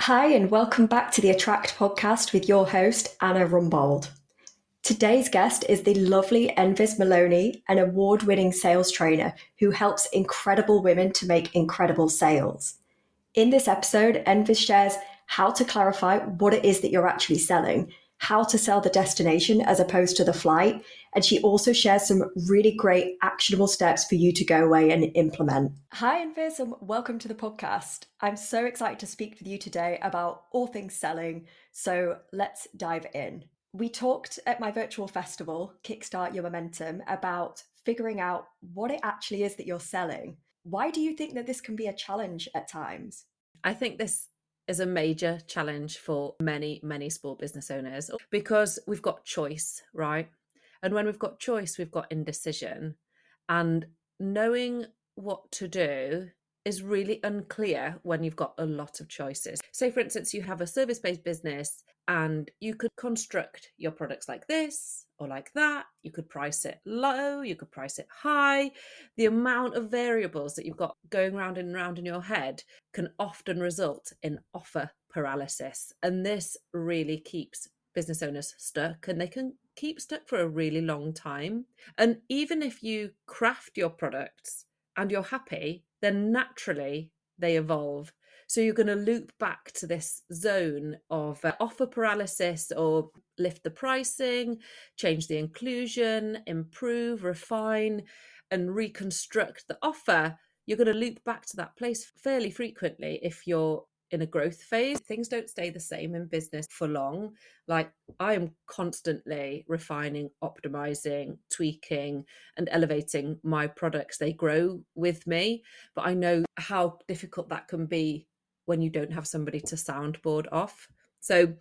Hi and welcome back to the Attract podcast with your host, Anna Rumbold. Today's guest is the lovely Enfys Maloney, an award-winning sales trainer who helps incredible women to make incredible sales. In this episode, Enfys shares how to clarify what it is that you're actually selling, how to sell the destination as opposed to the flight, and she also shares some really great actionable steps for you to go away and implement. Hi, Enfys, and welcome to the podcast. I'm so excited to speak with you today about all things selling, so let's dive in. We talked at my virtual festival, Kickstart Your Momentum, about figuring out what it actually is that you're selling. Why do you think that this can be a challenge at times? I think this is a major challenge for many, many small business owners because we've got choice, right? And when we've got choice, we've got indecision. And knowing what to do is really unclear when you've got a lot of choices. So for instance, you have a service-based business and you could construct your products like this or like that. You could price it low, you could price it high. The amount of variables that you've got going round and round in your head can often result in offer paralysis. And this really keeps business owners stuck, and they can keep stuck for a really long time. And even if you craft your products and you're happy, then naturally they evolve. So you're going to loop back to this zone of offer paralysis, or lift the pricing, change the inclusion, improve, refine, and reconstruct the offer. You're going to loop back to that place fairly frequently if you're in a growth phase. Things don't stay the same in business for long. Like, I am constantly refining, optimizing, tweaking, and elevating my products. They grow with me, but I know how difficult that can be when you don't have somebody to soundboard off. So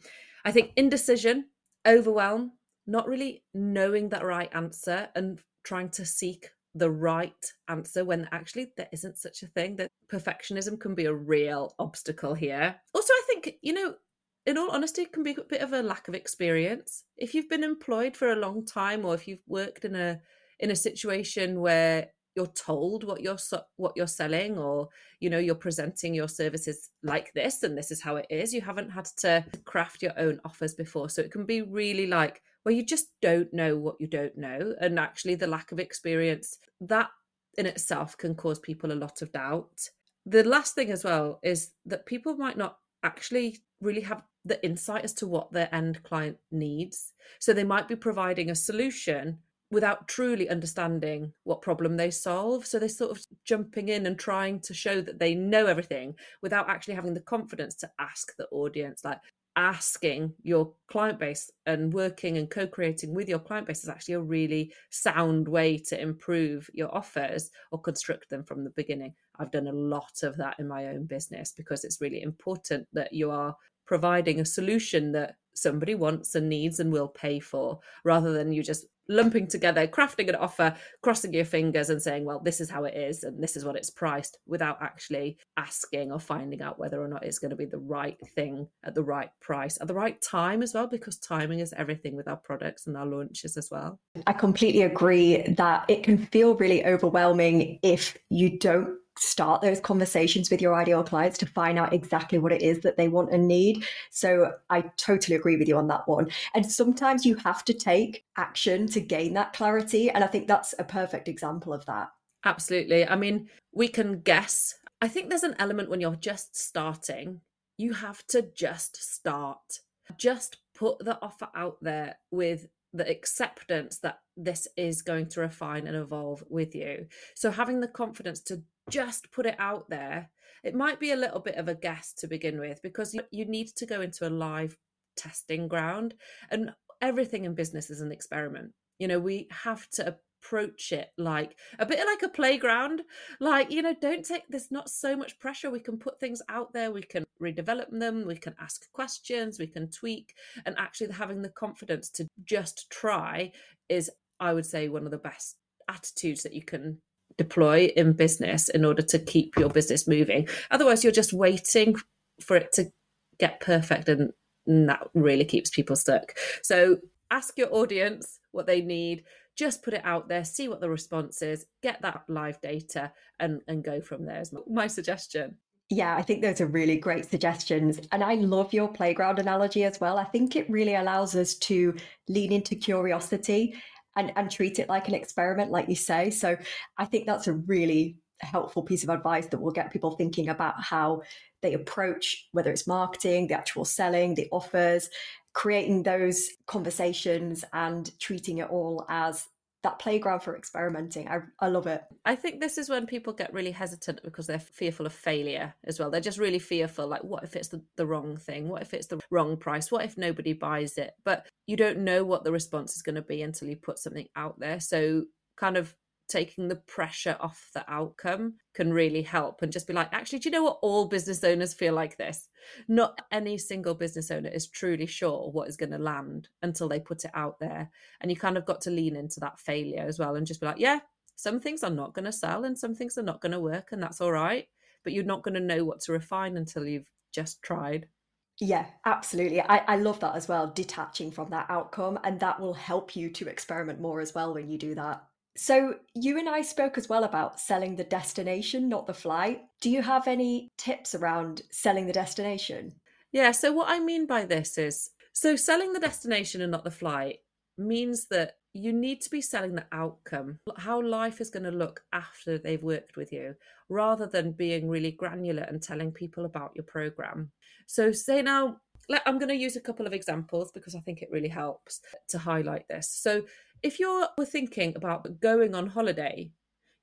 I think indecision, overwhelm, not really knowing that right answer and trying to seek the right answer when actually there isn't such a thing. That perfectionism can be a real obstacle here. Also, I think, in all honesty, it can be a bit of a lack of experience. If you've been employed for a long time, or if you've worked in a situation where you're told what you're selling, or you're presenting your services like this and this is how it is, you haven't had to craft your own offers before. So it can be really like, well, you just don't know what you don't know. And actually the lack of experience, that in itself can cause people a lot of doubt. The last thing as well is that people might not actually really have the insight as to what their end client needs. So they might be providing a solution without truly understanding what problem they solve. So they're sort of jumping in and trying to show that they know everything without actually having the confidence to ask the audience. Like, asking your client base and working and co-creating with your client base is actually a really sound way to improve your offers or construct them from the beginning. I've done a lot of that in my own business because it's really important that you are providing a solution that somebody wants and needs and will pay for, rather than you just lumping together, crafting an offer, crossing your fingers and saying, well, this is how it is and this is what it's priced, without actually asking or finding out whether or not it's going to be the right thing at the right price at the right time as well, because timing is everything with our products and our launches as well. I completely agree that it can feel really overwhelming if you don't start those conversations with your ideal clients to find out exactly what it is that they want and need. So I totally agree with you on that one. And sometimes you have to take action to gain that clarity. And I think that's a perfect example of that. Absolutely. I mean, we can guess. I think there's an element when you're just starting, you have to just start. Just put the offer out there with the acceptance that this is going to refine and evolve with you. So having the confidence to just put it out there. It might be a little bit of a guess to begin with, because you need to go into a live testing ground, and everything in business is an experiment. We have to approach it like a bit like a playground. Like, there's not so much pressure. We can put things out there. We can redevelop them. We can ask questions. We can tweak. And actually having the confidence to just try is, I would say, one of the best attitudes that you can deploy in business in order to keep your business moving. Otherwise, you're just waiting for it to get perfect, and that really keeps people stuck. So ask your audience what they need, just put it out there, see what the response is, get that live data and go from there is my suggestion. Yeah, I think those are really great suggestions. And I love your playground analogy as well. I think it really allows us to lean into curiosity and treat it like an experiment, like you say. So I think that's a really helpful piece of advice that will get people thinking about how they approach, whether it's marketing, the actual selling, the offers, creating those conversations and treating it all as that playground for experimenting. I love it. I think this is when people get really hesitant because they're fearful of failure as well. They're just really fearful, like, what if it's the wrong thing? What if it's the wrong price? What if nobody buys it? But you don't know what the response is going to be until you put something out there. So kind of taking the pressure off the outcome can really help, and just be like, actually, do you know what? All business owners feel like this. Not any single business owner is truly sure what is going to land until they put it out there. And you kind of got to lean into that failure as well and just be like, yeah, some things are not going to sell and some things are not going to work, and that's all right. But you're not going to know what to refine until you've just tried. Yeah, absolutely. I love that as well, detaching from that outcome, and that will help you to experiment more as well when you do that. So you and I spoke as well about selling the destination, not the flight. Do you have any tips around selling the destination? Yeah, so what I mean by this is, so selling the destination and not the flight means that you need to be selling the outcome, how life is going to look after they've worked with you, rather than being really granular and telling people about your program. So say now, I'm going to use a couple of examples because I think it really helps to highlight this. So if you're thinking about going on holiday,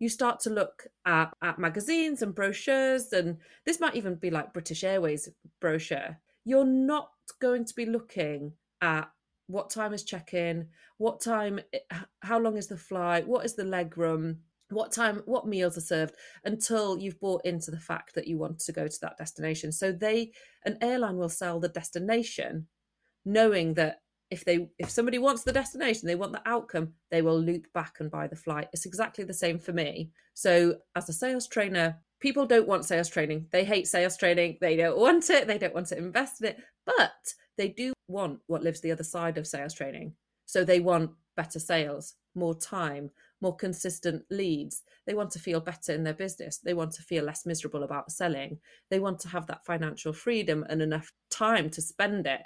you start to look at magazines and brochures, and this might even be like British Airways brochure. You're not going to be looking at what time is check-in, what time, how long is the flight, what is the leg room, what time, what meals are served, until you've bought into the fact that you want to go to that destination. So an airline will sell the destination, knowing that if somebody wants the destination, they want the outcome, they will loop back and buy the flight. It's exactly the same for me. So as a sales trainer, people don't want sales training. They hate sales training. They don't want it. They don't want to invest in it, but they do want what lives the other side of sales training. So they want better sales, more time, more consistent leads. They want to feel better in their business. They want to feel less miserable about selling. They want to have that financial freedom and enough time to spend it.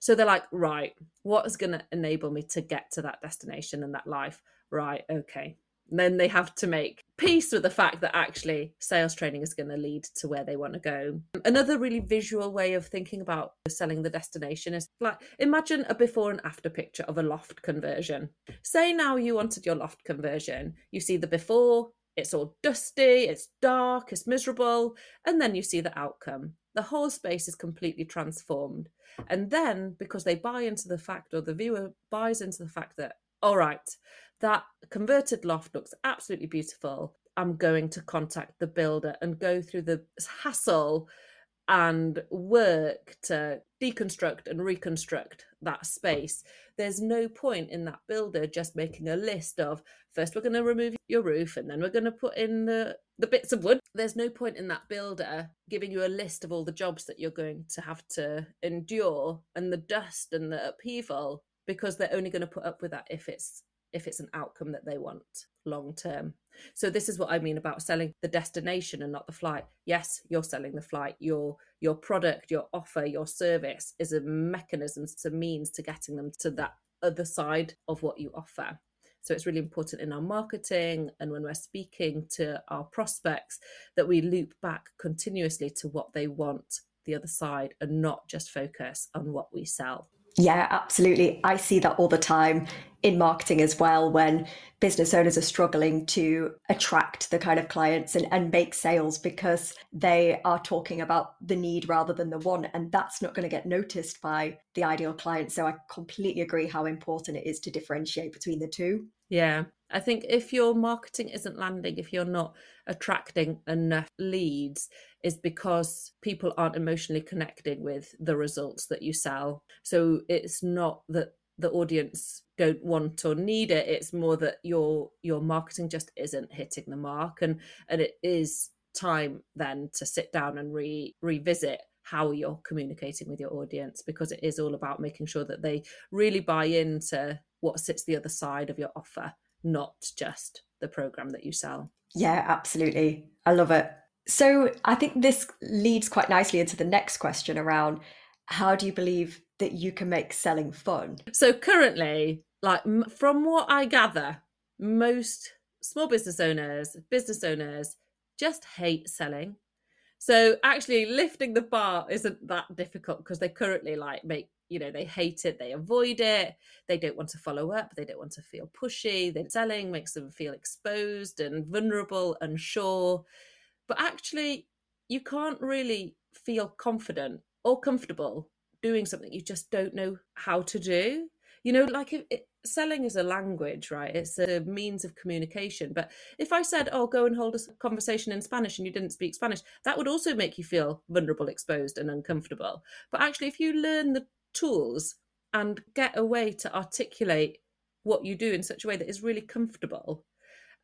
So they're like, right, what is going to enable me to get to that destination and that life? Right, okay. And then they have to make peace with the fact that actually sales training is going to lead to where they want to go. Another really visual way of thinking about selling the destination is like, imagine a before and after picture of a loft conversion. Say now you wanted your loft conversion. You see the before, it's all dusty, it's dark, it's miserable. And then you see the outcome. The whole space is completely transformed. And then because they buy into the fact, or the viewer buys into the fact that, all right, that converted loft looks absolutely beautiful. I'm going to contact the builder and go through the hassle and work to deconstruct and reconstruct that space. There's no point in that builder just making a list of, first we're going to remove your roof and then we're going to put in the bits of wood. There's no point in that builder giving you a list of all the jobs that you're going to have to endure and the dust and the upheaval, because they're only going to put up with that if it's an outcome that they want long term. So this is what I mean about selling the destination and not the flight. Yes, you're selling the flight. Your product, your offer, your service is a mechanism, it's a means to getting them to that other side of what you offer. So it's really important in our marketing and when we're speaking to our prospects that we loop back continuously to what they want, the other side, and not just focus on what we sell. Yeah, absolutely. I see that all the time in marketing as well, when business owners are struggling to attract the kind of clients and make sales because they are talking about the need rather than the want, and that's not going to get noticed by the ideal client. So I completely agree how important it is to differentiate between the two. Yeah, I think if your marketing isn't landing, if you're not attracting enough leads, is because people aren't emotionally connected with the results that you sell. So it's not that the audience don't want or need it. It's more that your marketing just isn't hitting the mark. And it is time then to sit down and revisit how you're communicating with your audience, because it is all about making sure that they really buy into what sits the other side of your offer, not just the program that you sell. Yeah, absolutely. I love it. So I think this leads quite nicely into the next question around how do you believe that you can make selling fun? So currently, like from what I gather, most small business owners just hate selling. So actually lifting the bar isn't that difficult because they currently like make, you know, they hate it, they avoid it, they don't want to follow up, they don't want to feel pushy, then selling makes them feel exposed and vulnerable, unsure. But actually you can't really feel confident or comfortable doing something you just don't know how to do. You know, like selling is a language, right? It's a means of communication. But if I said, oh, go and hold a conversation in Spanish and you didn't speak Spanish, that would also make you feel vulnerable, exposed and uncomfortable. But actually, if you learn the tools and get a way to articulate what you do in such a way that is really comfortable,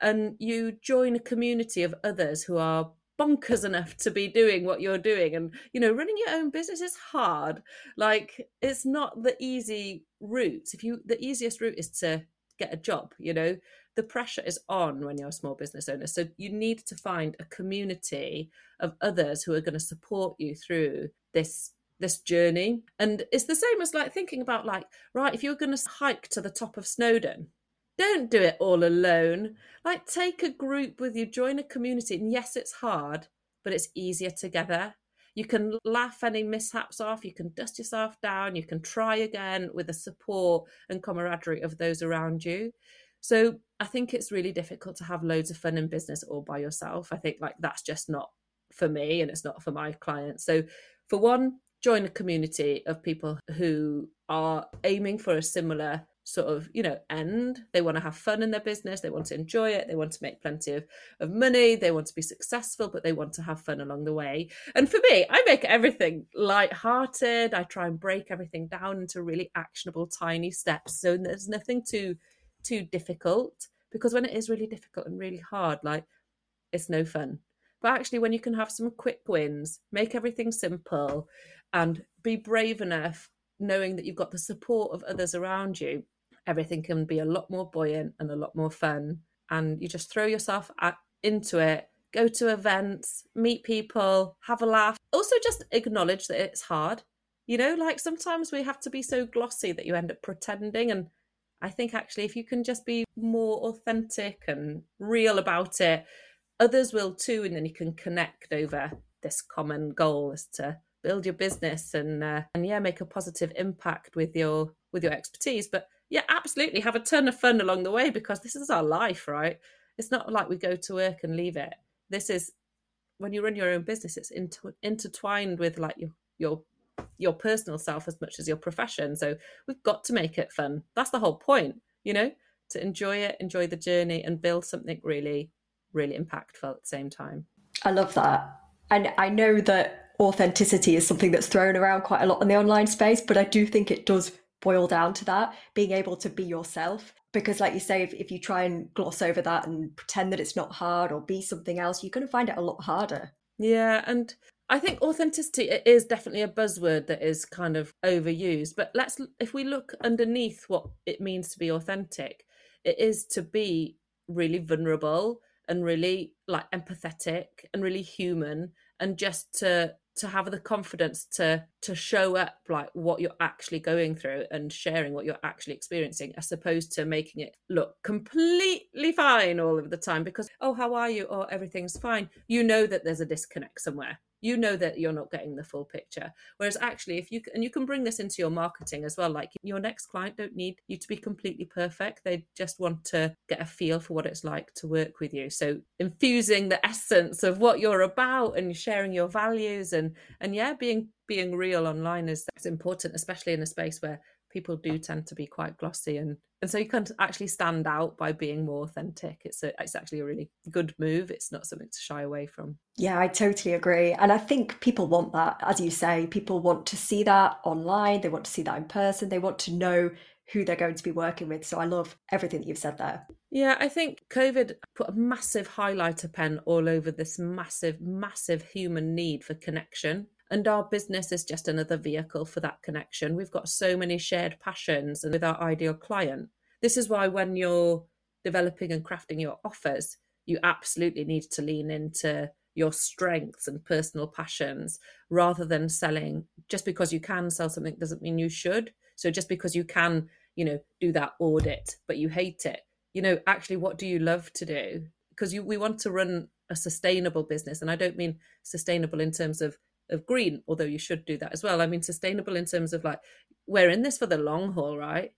and you join a community of others who are bonkers enough to be doing what you're doing, and you know, running your own business is hard. Like, it's not the easy route. The easiest route is to get a job. You know, the pressure is on when you're a small business owner, so you need to find a community of others who are going to support you through this journey. And it's the same as like thinking about like, right, if you're going to hike to the top of Snowdon, don't do it all alone. Like, take a group with you, join a community. And yes, it's hard, but it's easier together. You can laugh any mishaps off. You can dust yourself down. You can try again with the support and camaraderie of those around you. So I think it's really difficult to have loads of fun in business all by yourself. I think like that's just not for me and it's not for my clients. So for one, join a community of people who are aiming for a similar sort of, you know, end. They want to have fun in their business, they want to enjoy it, they want to make plenty of money, they want to be successful, but they want to have fun along the way. And for me, I make everything lighthearted. I try and break everything down into really actionable tiny steps, so there's nothing too difficult, because when it is really difficult and really hard, like, it's no fun. But actually, when you can have some quick wins, make everything simple and be brave enough, knowing that you've got the support of others around you, everything can be a lot more buoyant and a lot more fun. And you just throw yourself into it, go to events, meet people, have a laugh. Also just acknowledge that it's hard. You know, like sometimes we have to be so glossy that you end up pretending. And I think actually if you can just be more authentic and real about it, others will too. And then you can connect over this common goal is to build your business and yeah, make a positive impact with your expertise. But yeah, absolutely have a ton of fun along the way, because this is our life, right? It's not like we go to work and leave it. This is, when you run your own business, it's intertwined with like your personal self as much as your profession. So we've got to make it fun. That's the whole point, you know, to enjoy it, enjoy the journey, and build something really, really impactful at the same time. I love that. And I know that authenticity is something that's thrown around quite a lot in the online space, but I do think it does boil down to that, being able to be yourself. Because like you say, if you try and gloss over that and pretend that it's not hard or be something else, you're going to find it a lot harder. Yeah, and I think authenticity, it is definitely a buzzword that is kind of overused, but if we look underneath what it means to be authentic, it is to be really vulnerable and really like empathetic and really human, and just to have the confidence to show up like what you're actually going through and sharing what you're actually experiencing, as opposed to making it look completely fine all of the time, because, oh, how are you? Or everything's fine. You know that there's a disconnect somewhere. You know that you're not getting the full picture. Whereas actually, you can bring this into your marketing as well, like your next client don't need you to be completely perfect. They just want to get a feel for what it's like to work with you. So infusing the essence of what you're about and sharing your values and yeah, being real online is important, especially in a space where people do tend to be quite glossy. And so you can actually stand out by being more authentic. It's actually a really good move. It's not something to shy away from. Yeah, I totally agree. And I think people want that. As you say, people want to see that online. They want to see that in person. They want to know who they're going to be working with. So I love everything that you've said there. Yeah, I think COVID put a massive highlighter pen all over this massive, massive human need for connection. And our business is just another vehicle for that connection. We've got so many shared passions and with our ideal client. This is why when you're developing and crafting your offers, you absolutely need to lean into your strengths and personal passions, rather than selling. Just because you can sell something doesn't mean you should. So just because you can, you know, do that audit, but you hate it, you know, actually, what do you love to do? Because we want to run a sustainable business. And I don't mean sustainable in terms of green, although you should do that as well. I mean, sustainable in terms of like, we're in this for the long haul, right?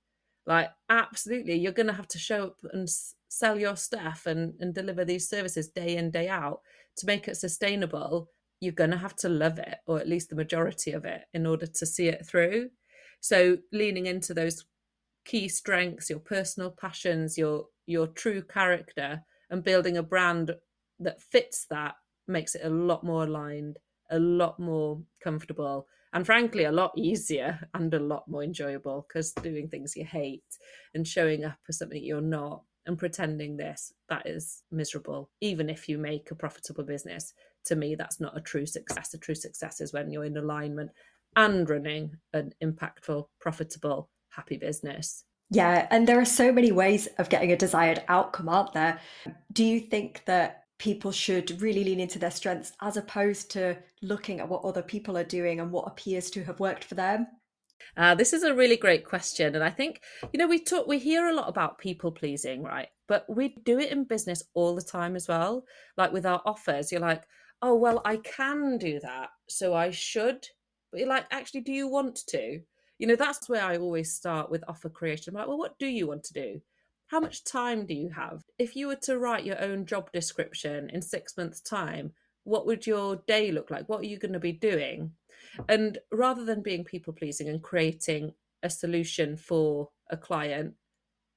Like, absolutely, you're going to have to show up and sell your stuff and deliver these services day in, day out. To make it sustainable, you're going to have to love it, or at least the majority of it, in order to see it through. So leaning into those key strengths, your personal passions, your true character, and building a brand that fits that makes it a lot more aligned, a lot more comfortable, and frankly, a lot easier and a lot more enjoyable, because doing things you hate and showing up as something you're not and pretending this, that is miserable. Even if you make a profitable business, to me, that's not a true success. A true success is when you're in alignment and running an impactful, profitable, happy business. Yeah, and there are so many ways of getting a desired outcome, aren't there? Do you think that people should really lean into their strengths as opposed to looking at what other people are doing and what appears to have worked for them? This is a really great question. And I think, you know, we hear a lot about people pleasing, right? But we do it in business all the time as well. Like with our offers, you're like, oh, well, I can do that, so I should. But you're like, actually, do you want to? You know, that's where I always start with offer creation. I'm like, well, what do you want to do? How much time do you have? If you were to write your own job description in 6 months' time, what would your day look like? What are you going to be doing? And rather than being people pleasing and creating a solution for a client,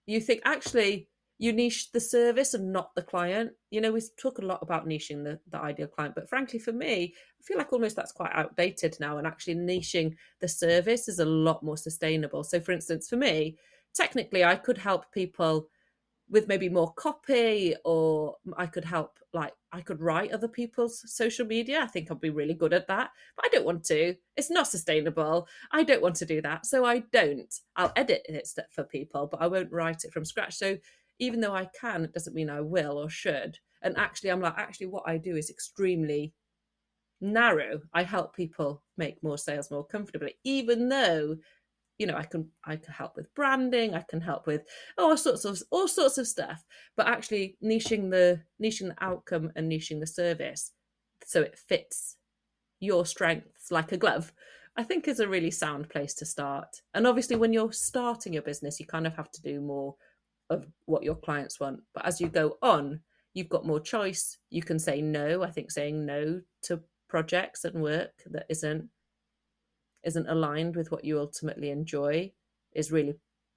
you think actually you niche the service and not the client. You know, we talk a lot about niching the ideal client, but frankly, for me, I feel like almost that's quite outdated now. And actually niching the service is a lot more sustainable. So for instance, for me, technically, I could help people with maybe more copy, or I could write other people's social media. I think I'd be really good at that, but I don't want to. It's not sustainable. I don't want to do that. So I don't. I'll edit it for people, but I won't write it from scratch. So even though I can, it doesn't mean I will or should. And actually, I'm like, actually, what I do is extremely narrow. I help people make more sales more comfortably, even though, you know, I can help with branding, I can help with all sorts of stuff, but actually niching the outcome and niching the service so it fits your strengths like a glove, I think is a really sound place to start. And obviously when you're starting your business, you kind of have to do more of what your clients want. But as you go on, you've got more choice. You can say no. I think saying no to projects and work that isn't aligned with what you ultimately enjoy is really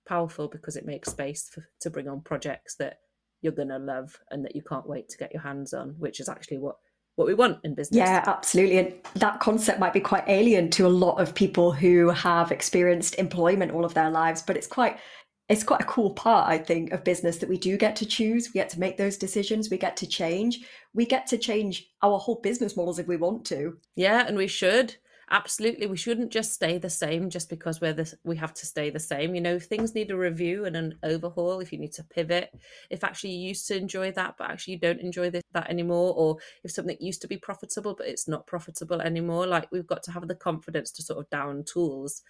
powerful, because it makes space to bring on projects that you're going to love and that you can't wait to get your hands on, which is actually what we want in business. Yeah, absolutely. And that concept might be quite alien to a lot of people who have experienced employment all of their lives, but it's quite a cool part, I think, of business that we do get to choose. We get to make those decisions. We get to change. We get to change our whole business models if we want to. Yeah, and we should. Absolutely. We shouldn't just stay the same just because we have to stay the same. You know, if things need a review and an overhaul, if you need to pivot, if actually you used to enjoy that, but actually you don't enjoy that anymore, or if something used to be profitable, but it's not profitable anymore, like we've got to have the confidence to sort of down tools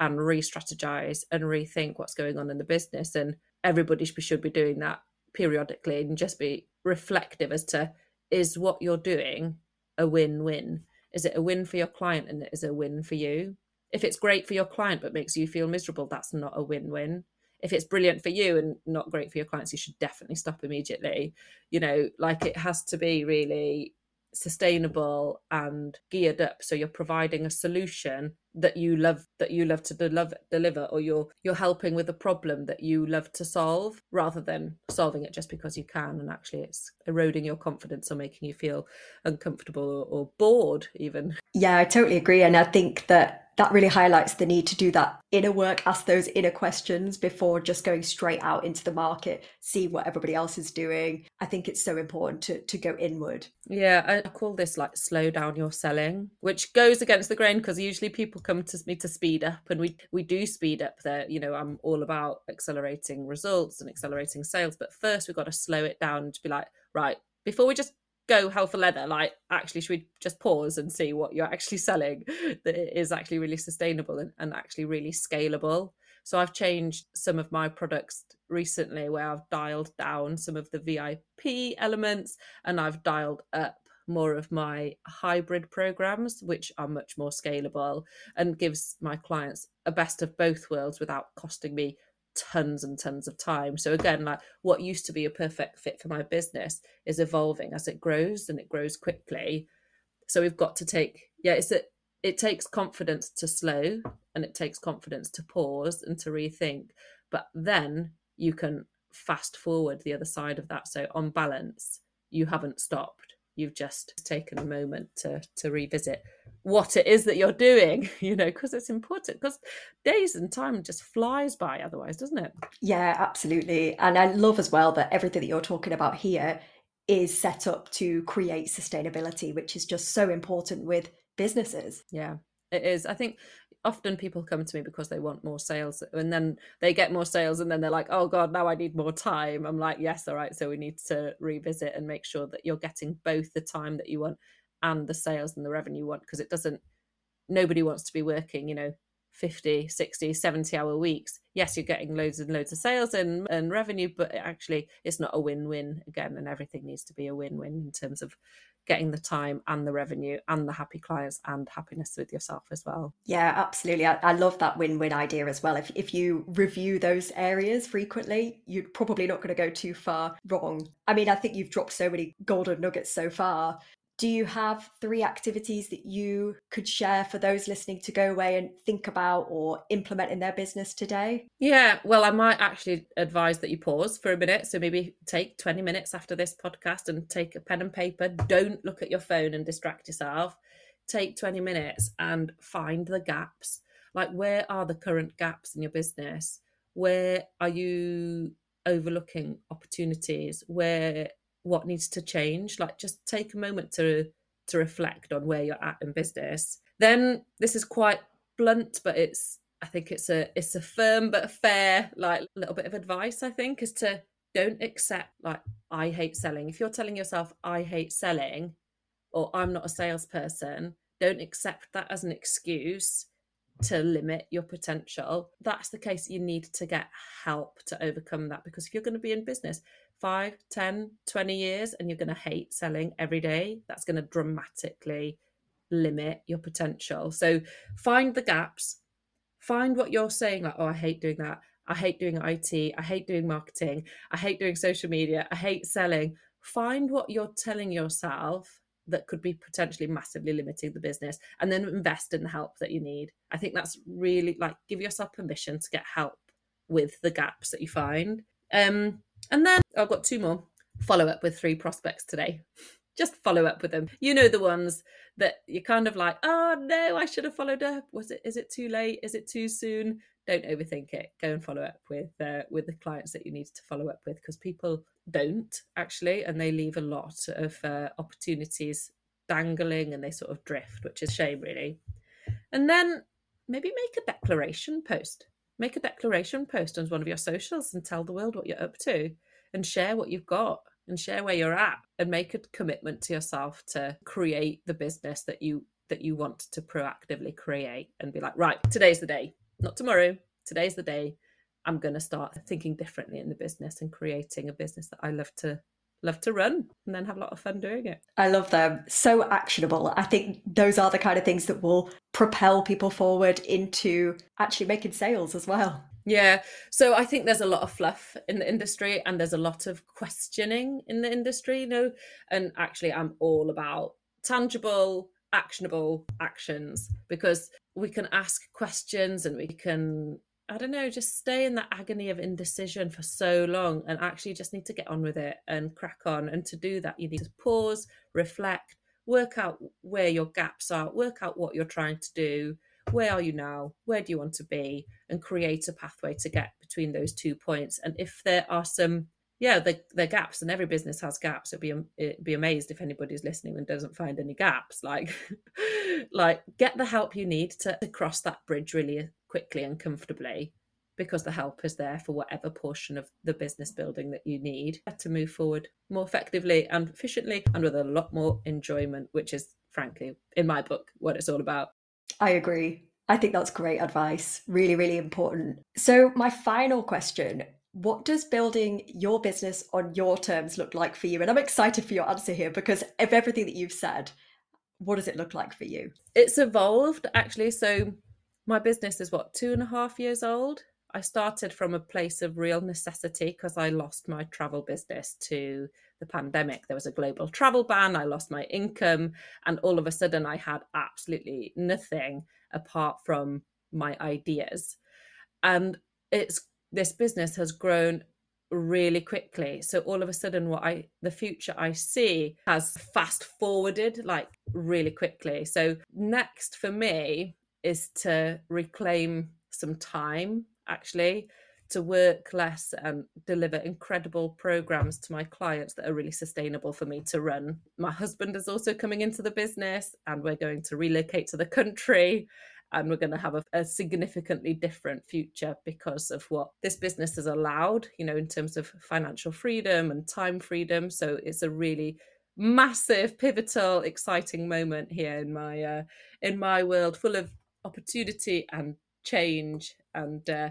and re-strategize and rethink what's going on in the business. And everybody should be doing that periodically, and just be reflective as to, is what you're doing a win-win? Is it a win for your client, and is it a win for you? If it's great for your client but makes you feel miserable, that's not a win-win. If it's brilliant for you and not great for your clients, you should definitely stop immediately. You know, like it has to be really sustainable and geared up, so you're providing a solution that you love to deliver, or you're helping with a problem that you love to solve, rather than solving it just because you can, and actually it's eroding your confidence or making you feel uncomfortable or bored even. Yeah, I totally agree. And I think that really highlights the need to do that inner work, ask those inner questions before just going straight out into the market, see what everybody else is doing. I think it's so important to go inward. Yeah, I call this like slow down your selling, which goes against the grain, because usually people come to me to speed up, and we do speed up there. You know, I'm all about accelerating results and accelerating sales, but first we've got to slow it down to be like, right, before we just go hell for leather, like, actually, should we just pause and see what you're actually selling that is actually really sustainable and actually really scalable? So I've changed some of my products recently where I've dialed down some of the VIP elements and I've dialed up more of my hybrid programs, which are much more scalable and gives my clients a best of both worlds without costing me tons and tons of time. So again, like, what used to be a perfect fit for my business is evolving as it grows, and it grows quickly. So we've got to take, it takes confidence to slow, and it takes confidence to pause and to rethink, but then you can fast forward the other side of that. So on balance, you haven't stopped. You've just taken a moment to revisit what it is that you're doing, you know, because it's important, because days and time just flies by otherwise, doesn't it? Yeah, absolutely. And I love as well that everything that you're talking about here is set up to create sustainability, which is just so important with businesses. Yeah, it is. I think often people come to me because they want more sales, and then they get more sales, and then they're like, oh God, now I need more time. I'm like, yes, all right. So we need to revisit and make sure that you're getting both the time that you want and the sales and the revenue you want, because it doesn't, nobody wants to be working, you know, 50, 60, 70 hour weeks. Yes, you're getting loads and loads of sales and revenue, but actually it's not a win-win again. And everything needs to be a win-win in terms of getting the time and the revenue and the happy clients and happiness with yourself as well. Yeah, absolutely. I love that win-win idea as well. If you review those areas frequently, you're probably not going to go too far wrong. I mean, I think you've dropped so many golden nuggets so far. Do you have 3 activities that you could share for those listening to go away and think about or implement in their business today? Yeah, well, I might actually advise that you pause for a minute. So maybe take 20 minutes after this podcast and take a pen and paper. Don't look at your phone and distract yourself. Take 20 minutes and find the gaps. Like, where are the current gaps in your business? Where are you overlooking opportunities? What needs to change? Like, just take a moment to reflect on where you're at in business. Then this is quite blunt, but I think it's a firm but fair, like, little bit of advice, I think, is to don't accept, like, I hate selling. If you're telling yourself I hate selling or I'm not a salesperson, don't accept that as an excuse to limit your potential. If that's the case, you need to get help to overcome that, because if you're going to be in business 5, 10, 20 years and you're going to hate selling every day, that's going to dramatically limit your potential. So find the gaps, find what you're saying, like, oh, I hate doing that. I hate doing IT. I hate doing marketing. I hate doing social media. I hate selling. Find what you're telling yourself that could be potentially massively limiting the business, and then invest in the help that you need. I think that's really, like, give yourself permission to get help with the gaps that you find. And then I've got 2 more. Follow up with 3 prospects today. Just follow up with them. You know, the ones that you're kind of like, oh no, I should have followed up. Is it too late? Is it too soon? Don't overthink it. Go and follow up with the clients that you need to follow up with, because people don't actually, and they leave a lot of opportunities dangling, and they sort of drift, which is a shame, really. And then maybe make a declaration post. Make a declaration post on one of your socials and tell the world what you're up to, and share what you've got and share where you're at, and make a commitment to yourself to create the business that you want to proactively create, and be like, right, today's the day, not tomorrow. Today's the day. I'm going to start thinking differently in the business and creating a business that I love to run and then have a lot of fun doing it. I love them. So actionable. I think those are the kind of things that will propel people forward into actually making sales as well. Yeah. So I think there's a lot of fluff in the industry, and there's a lot of questioning in the industry, you know, and actually I'm all about tangible, actionable actions, because we can ask questions and we can, I don't know, just stay in that agony of indecision for so long, and actually just need to get on with it and crack on. And to do that, you need to pause, reflect, work out where your gaps are, work out what you're trying to do, where are you now, where do you want to be, and create a pathway to get between those 2 points. And if there are some, the gaps, and every business has gaps. It'd be amazed if anybody's listening and doesn't find any gaps. Like get the help you need to cross that bridge really quickly and comfortably, because the help is there for whatever portion of the business building that you need to move forward more effectively and efficiently and with a lot more enjoyment, which is, frankly, in my book, what it's all about. I agree. I think that's great advice. Really, really important. So my final question, what does building your business on your terms look like for you? And I'm excited for your answer here because of everything that you've said, what does it look like for you? It's evolved, actually. So my business is 2.5 years old. I started from a place of real necessity because I lost my travel business to the pandemic. There was a global travel ban. I lost my income. And all of a sudden I had absolutely nothing apart from my ideas. And this business has grown really quickly. So all of a sudden the future I see has fast forwarded like really quickly. So next for me is to reclaim some time, actually, to work less and deliver incredible programs to my clients that are really sustainable for me to run. My husband is also coming into the business and we're going to relocate to the country and we're going to have a significantly different future because of what this business has allowed, you know, in terms of financial freedom and time freedom. So it's a really massive, pivotal, exciting moment here in my world, full of opportunity and change and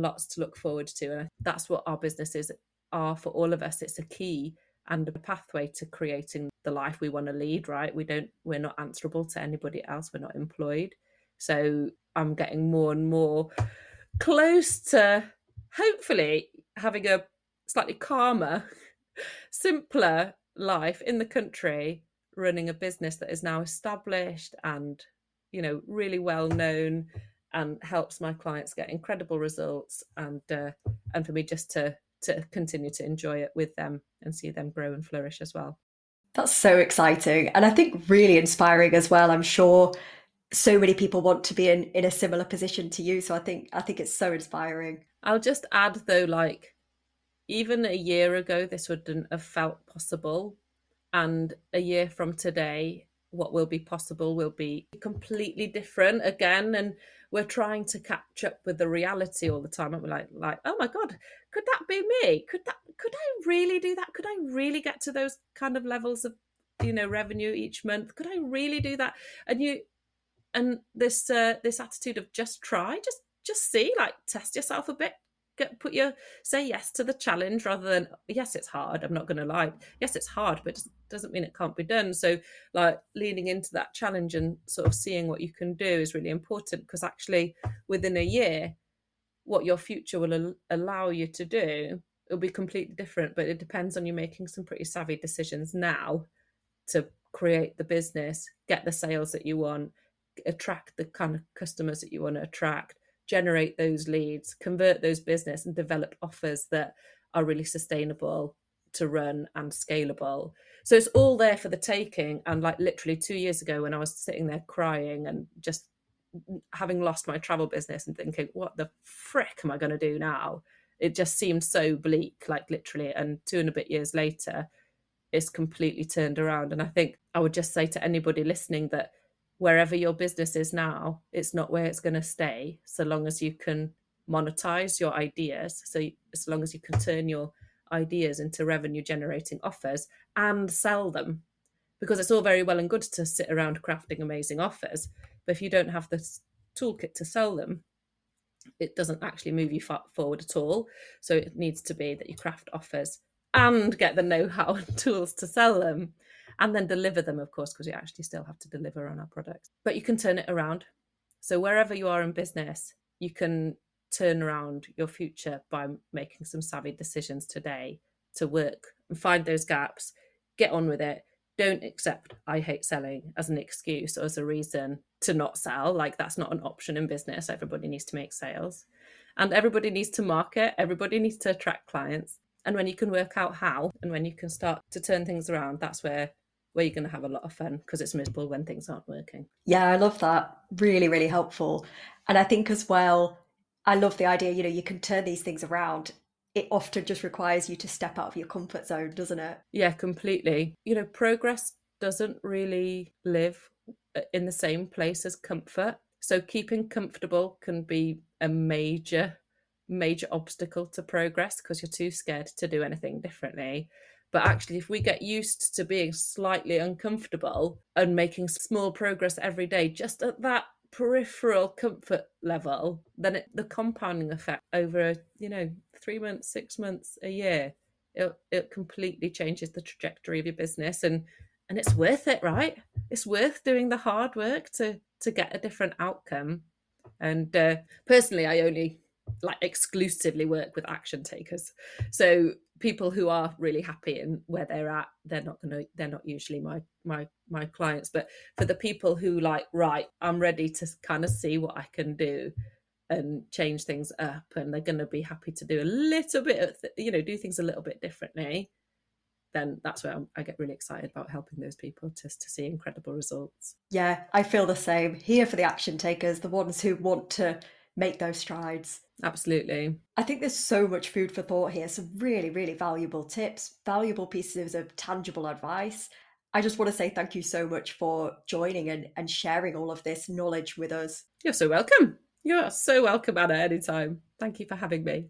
lots to look forward to. And that's what our businesses are for all of us. It's a key and a pathway to creating the life we want to lead, right? We're not answerable to anybody else. We're not employed. So I'm getting more and more close to hopefully having a slightly calmer, simpler life in the country, running a business that is now established and, you know, really well known and helps my clients get incredible results and for me just to continue to enjoy it with them and see them grow and flourish as well. That's so exciting. And I think really inspiring as well. I'm sure so many people want to be in a similar position to you. So I think it's so inspiring. I'll just add though, like even a year ago, this wouldn't have felt possible. And a year from today, what will be possible will be completely different again. And we're trying to catch up with the reality all the time. And we're like, oh my God, could that be me? Could I really do that? Could I really get to those kind of levels of, you know, revenue each month? Could I really do that? And this attitude of just try, just see, like test yourself a bit, say yes to the challenge rather than, yes, it's hard. I'm not going to lie. Yes, it's hard, but it doesn't mean it can't be done. So like leaning into that challenge and sort of seeing what you can do is really important because actually within a year, what your future will allow you to do, it'll be completely different, but it depends on you making some pretty savvy decisions now to create the business, get the sales that you want, attract the kind of customers that you want to attract, generate those leads, convert those business and develop offers that are really sustainable to run and scalable. So it's all there for the taking. And like literally 2 years ago when I was sitting there crying and just having lost my travel business and thinking, what the frick am I going to do now? It just seemed so bleak, like literally. And 2 and a bit years later, it's completely turned around. And I think I would just say to anybody listening that wherever your business is now, it's not where it's going to stay, so long as you can monetize your ideas, so long as you can turn your ideas into revenue generating offers and sell them. Because it's all very well and good to sit around crafting amazing offers, but if you don't have the toolkit to sell them, it doesn't actually move you forward at all. So it needs to be that you craft offers and get the know-how and tools to sell them. And then deliver them, of course, because we actually still have to deliver on our products. But you can turn it around. So wherever you are in business, you can turn around your future by making some savvy decisions today to work and find those gaps, get on with it. Don't accept I hate selling as an excuse or as a reason to not sell. Like that's not an option in business. Everybody needs to make sales and everybody needs to market. Everybody needs to attract clients. And when you can work out how and when you can start to turn things around, that's where you're going to have a lot of fun because it's miserable when things aren't working. Yeah, I love that. Really, really helpful. And I think as well, I love the idea, you know, you can turn these things around. It often just requires you to step out of your comfort zone, doesn't it? Yeah, completely. You know, progress doesn't really live in the same place as comfort. So keeping comfortable can be a major major obstacle to progress because you're too scared to do anything differently. But actually, if we get used to being slightly uncomfortable and making small progress every day, just at that peripheral comfort level, then the compounding effect over, 3 months, 6 months, a year, it completely changes the trajectory of your business. And it's worth it, right? It's worth doing the hard work to get a different outcome. And personally, I only exclusively work with action takers. So people who are really happy and where they're at, they're not usually my clients. But for the people who I'm ready to kind of see what I can do and change things up, and they're going to be happy to do a little bit of do things a little bit differently, then that's where I get really excited about helping those people just to see incredible results. Yeah, I feel the same. Here for the action takers, the ones who want to make those strides. Absolutely. I think there's so much food for thought here. Some really, really valuable tips, valuable pieces of tangible advice. I just want to say thank you so much for joining and sharing all of this knowledge with us. You're so welcome. Anna, anytime. Thank you for having me.